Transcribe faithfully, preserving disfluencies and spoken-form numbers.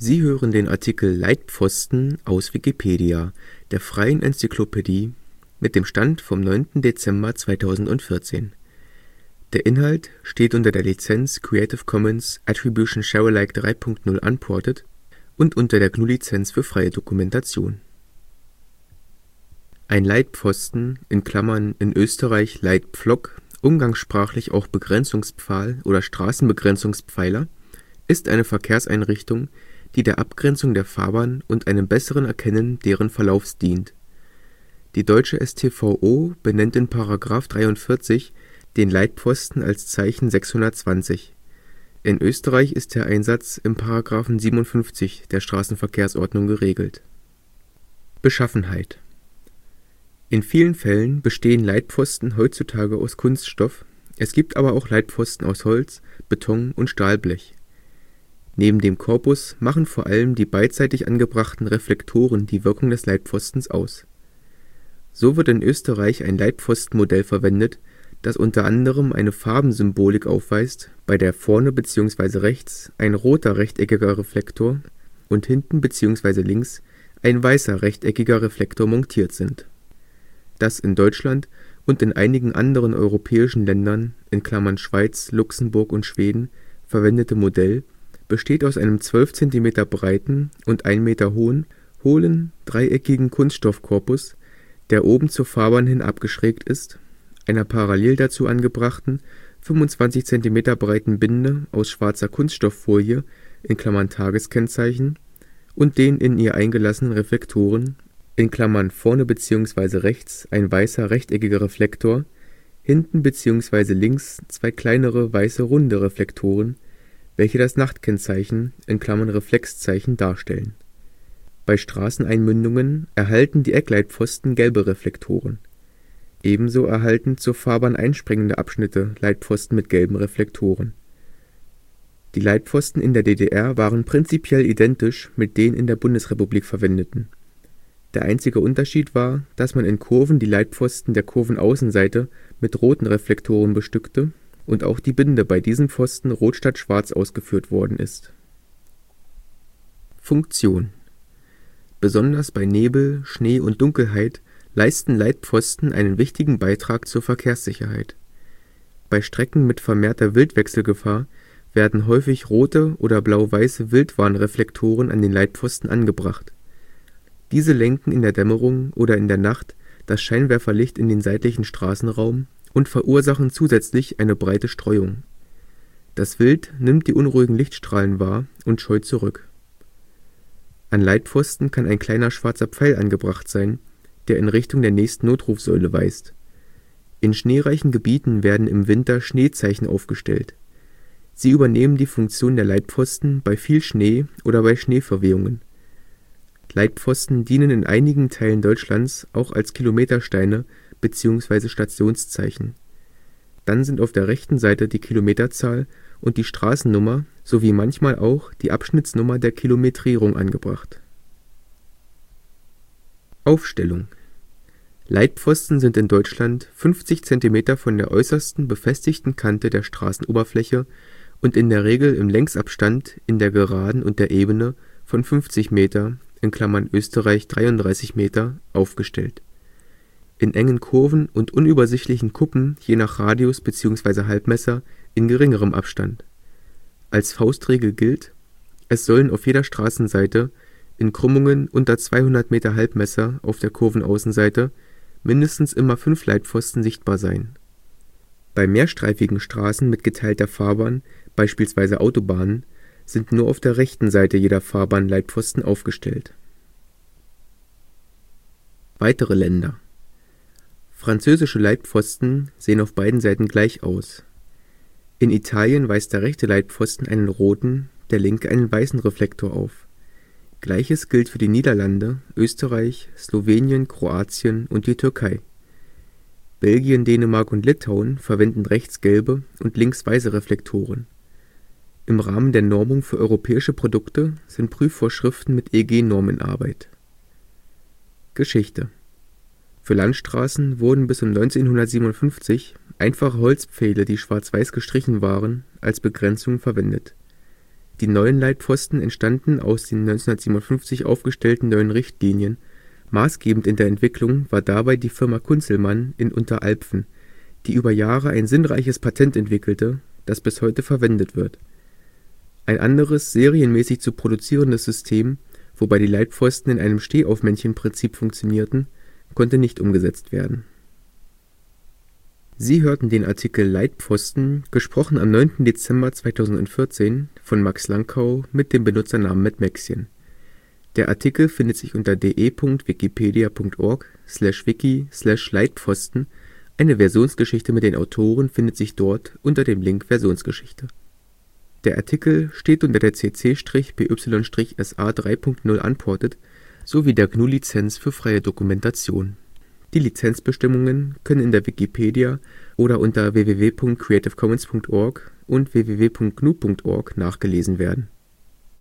Sie hören den Artikel Leitpfosten, aus Wikipedia, der freien Enzyklopädie. Mit dem Stand vom Der Inhalt steht unter der Lizenz Creative Commons Attribution Share Alike drei Punkt null Unported und unter der G N U Lizenz für freie Dokumentation. Ein Leitpfosten (in Österreich Leitpflock, umgangssprachlich auch Begrenzungspfahl oder Straßenbegrenzungspfeiler) ist eine Verkehrseinrichtung, die der Abgrenzung der Fahrbahn und einem besseren Erkennen deren Verlaufs dient. Die deutsche S T V O benennt in Paragraph dreiundvierzig den Leitpfosten als Zeichen sechshundertzwanzig. In Österreich ist der Einsatz im Paragraphen siebenundfünfzig der Straßenverkehrsordnung geregelt. Beschaffenheit: In vielen Fällen bestehen Leitpfosten heutzutage aus Kunststoff, es gibt aber auch Leitpfosten aus Holz, Beton und Stahlblech. Neben dem Korpus machen vor allem die beidseitig angebrachten Reflektoren die Wirkung des Leitpfostens aus. So wird in Österreich ein Leitpfostenmodell verwendet, das unter anderem eine Farbensymbolik aufweist, bei der vorne bzw. rechts ein roter rechteckiger Reflektor und hinten bzw. links ein weißer rechteckiger Reflektor montiert sind. Das in Deutschland und in einigen anderen europäischen Ländern (Schweiz, Luxemburg und Schweden) verwendete Modell besteht aus einem zwölf Zentimeter breiten und ein Meter hohen, hohlen, dreieckigen Kunststoffkorpus, der oben zur Fahrbahn hin abgeschrägt ist, einer parallel dazu angebrachten fünfundzwanzig Zentimeter breiten Binde aus schwarzer Kunststofffolie (Tageskennzeichen) und den in ihr eingelassenen Reflektoren (vorne bzw. rechts ein weißer rechteckiger Reflektor, hinten bzw. links zwei kleinere weiße runde Reflektoren), welche das Nachtkennzeichen (Reflexzeichen) darstellen. Bei Straßeneinmündungen erhalten die Eckleitpfosten gelbe Reflektoren. Ebenso erhalten zur Fahrbahn einspringende Abschnitte Leitpfosten mit gelben Reflektoren. Die Leitpfosten in der D D R waren prinzipiell identisch mit den in der Bundesrepublik verwendeten. Der einzige Unterschied war, dass man in Kurven die Leitpfosten der Kurvenaußenseite mit roten Reflektoren bestückte und auch die Binde bei diesen Pfosten rot statt schwarz ausgeführt worden ist. Funktion: Besonders bei Nebel, Schnee und Dunkelheit leisten Leitpfosten einen wichtigen Beitrag zur Verkehrssicherheit. Bei Strecken mit vermehrter Wildwechselgefahr werden häufig rote oder blau-weiße Wildwarnreflektoren an den Leitpfosten angebracht. Diese lenken in der Dämmerung oder in der Nacht das Scheinwerferlicht in den seitlichen Straßenraum und verursachen zusätzlich eine breite Streuung. Das Wild nimmt die unruhigen Lichtstrahlen wahr und scheut zurück. An Leitpfosten kann ein kleiner schwarzer Pfeil angebracht sein, der in Richtung der nächsten Notrufsäule weist. In schneereichen Gebieten werden im Winter Schneezeichen aufgestellt. Sie übernehmen die Funktion der Leitpfosten bei viel Schnee oder bei Schneeverwehungen. Leitpfosten dienen in einigen Teilen Deutschlands auch als Kilometersteine bzw. Stationszeichen. Dann sind auf der rechten Seite die Kilometerzahl und die Straßennummer sowie manchmal auch die Abschnittsnummer der Kilometrierung angebracht. Aufstellung: Leitpfosten sind in Deutschland fünfzig Zentimeter von der äußersten befestigten Kante der Straßenoberfläche und in der Regel im Längsabstand in der Geraden und der Ebene von fünfzig Meter (Österreich dreiunddreißig Meter) aufgestellt. In engen Kurven und unübersichtlichen Kuppen je nach Radius bzw. Halbmesser in geringerem Abstand. Als Faustregel gilt: Es sollen auf jeder Straßenseite in Krümmungen unter zweihundert Meter Halbmesser auf der Kurvenaußenseite mindestens immer fünf Leitpfosten sichtbar sein. Bei mehrstreifigen Straßen mit geteilter Fahrbahn, beispielsweise Autobahnen, sind nur auf der rechten Seite jeder Fahrbahn Leitpfosten aufgestellt. Weitere Länder: Französische Leitpfosten sehen auf beiden Seiten gleich aus. In Italien weist der rechte Leitpfosten einen roten, der linke einen weißen Reflektor auf. Gleiches gilt für die Niederlande, Österreich, Slowenien, Kroatien und die Türkei. Belgien, Dänemark und Litauen verwenden rechts gelbe und links weiße Reflektoren. Im Rahmen der Normung für europäische Produkte sind Prüfvorschriften mit E G-Norm in Arbeit. Geschichte: Für Landstraßen wurden bis um neunzehnhundertsiebenundfünfzig einfache Holzpfähle, die schwarz-weiß gestrichen waren, als Begrenzung verwendet. Die neuen Leitpfosten entstanden aus den neunzehnhundertsiebenundfünfzig aufgestellten neuen Richtlinien, maßgebend in der Entwicklung war dabei die Firma Kunzelmann in Unteralpfen, die über Jahre ein sinnreiches Patent entwickelte, das bis heute verwendet wird. Ein anderes serienmäßig zu produzierendes System, wobei die Leitpfosten in einem Stehaufmännchenprinzip funktionierten, konnte nicht umgesetzt werden. Sie hörten den Artikel Leitpfosten, gesprochen am neunten Dezember zweitausendvierzehn von Max Lankau mit dem Benutzernamen mitmäckchen. Der Artikel findet sich unter de punkt wikipedia punkt org slash wiki slash Leitpfosten. Eine Versionsgeschichte mit den Autoren findet sich dort unter dem Link Versionsgeschichte. Der Artikel steht unter der C C B Y S A drei Punkt null Unported sowie der G N U-Lizenz für freie Dokumentation. Die Lizenzbestimmungen können in der Wikipedia oder unter w w w punkt creative commons punkt org und w w w punkt g n u punkt org nachgelesen werden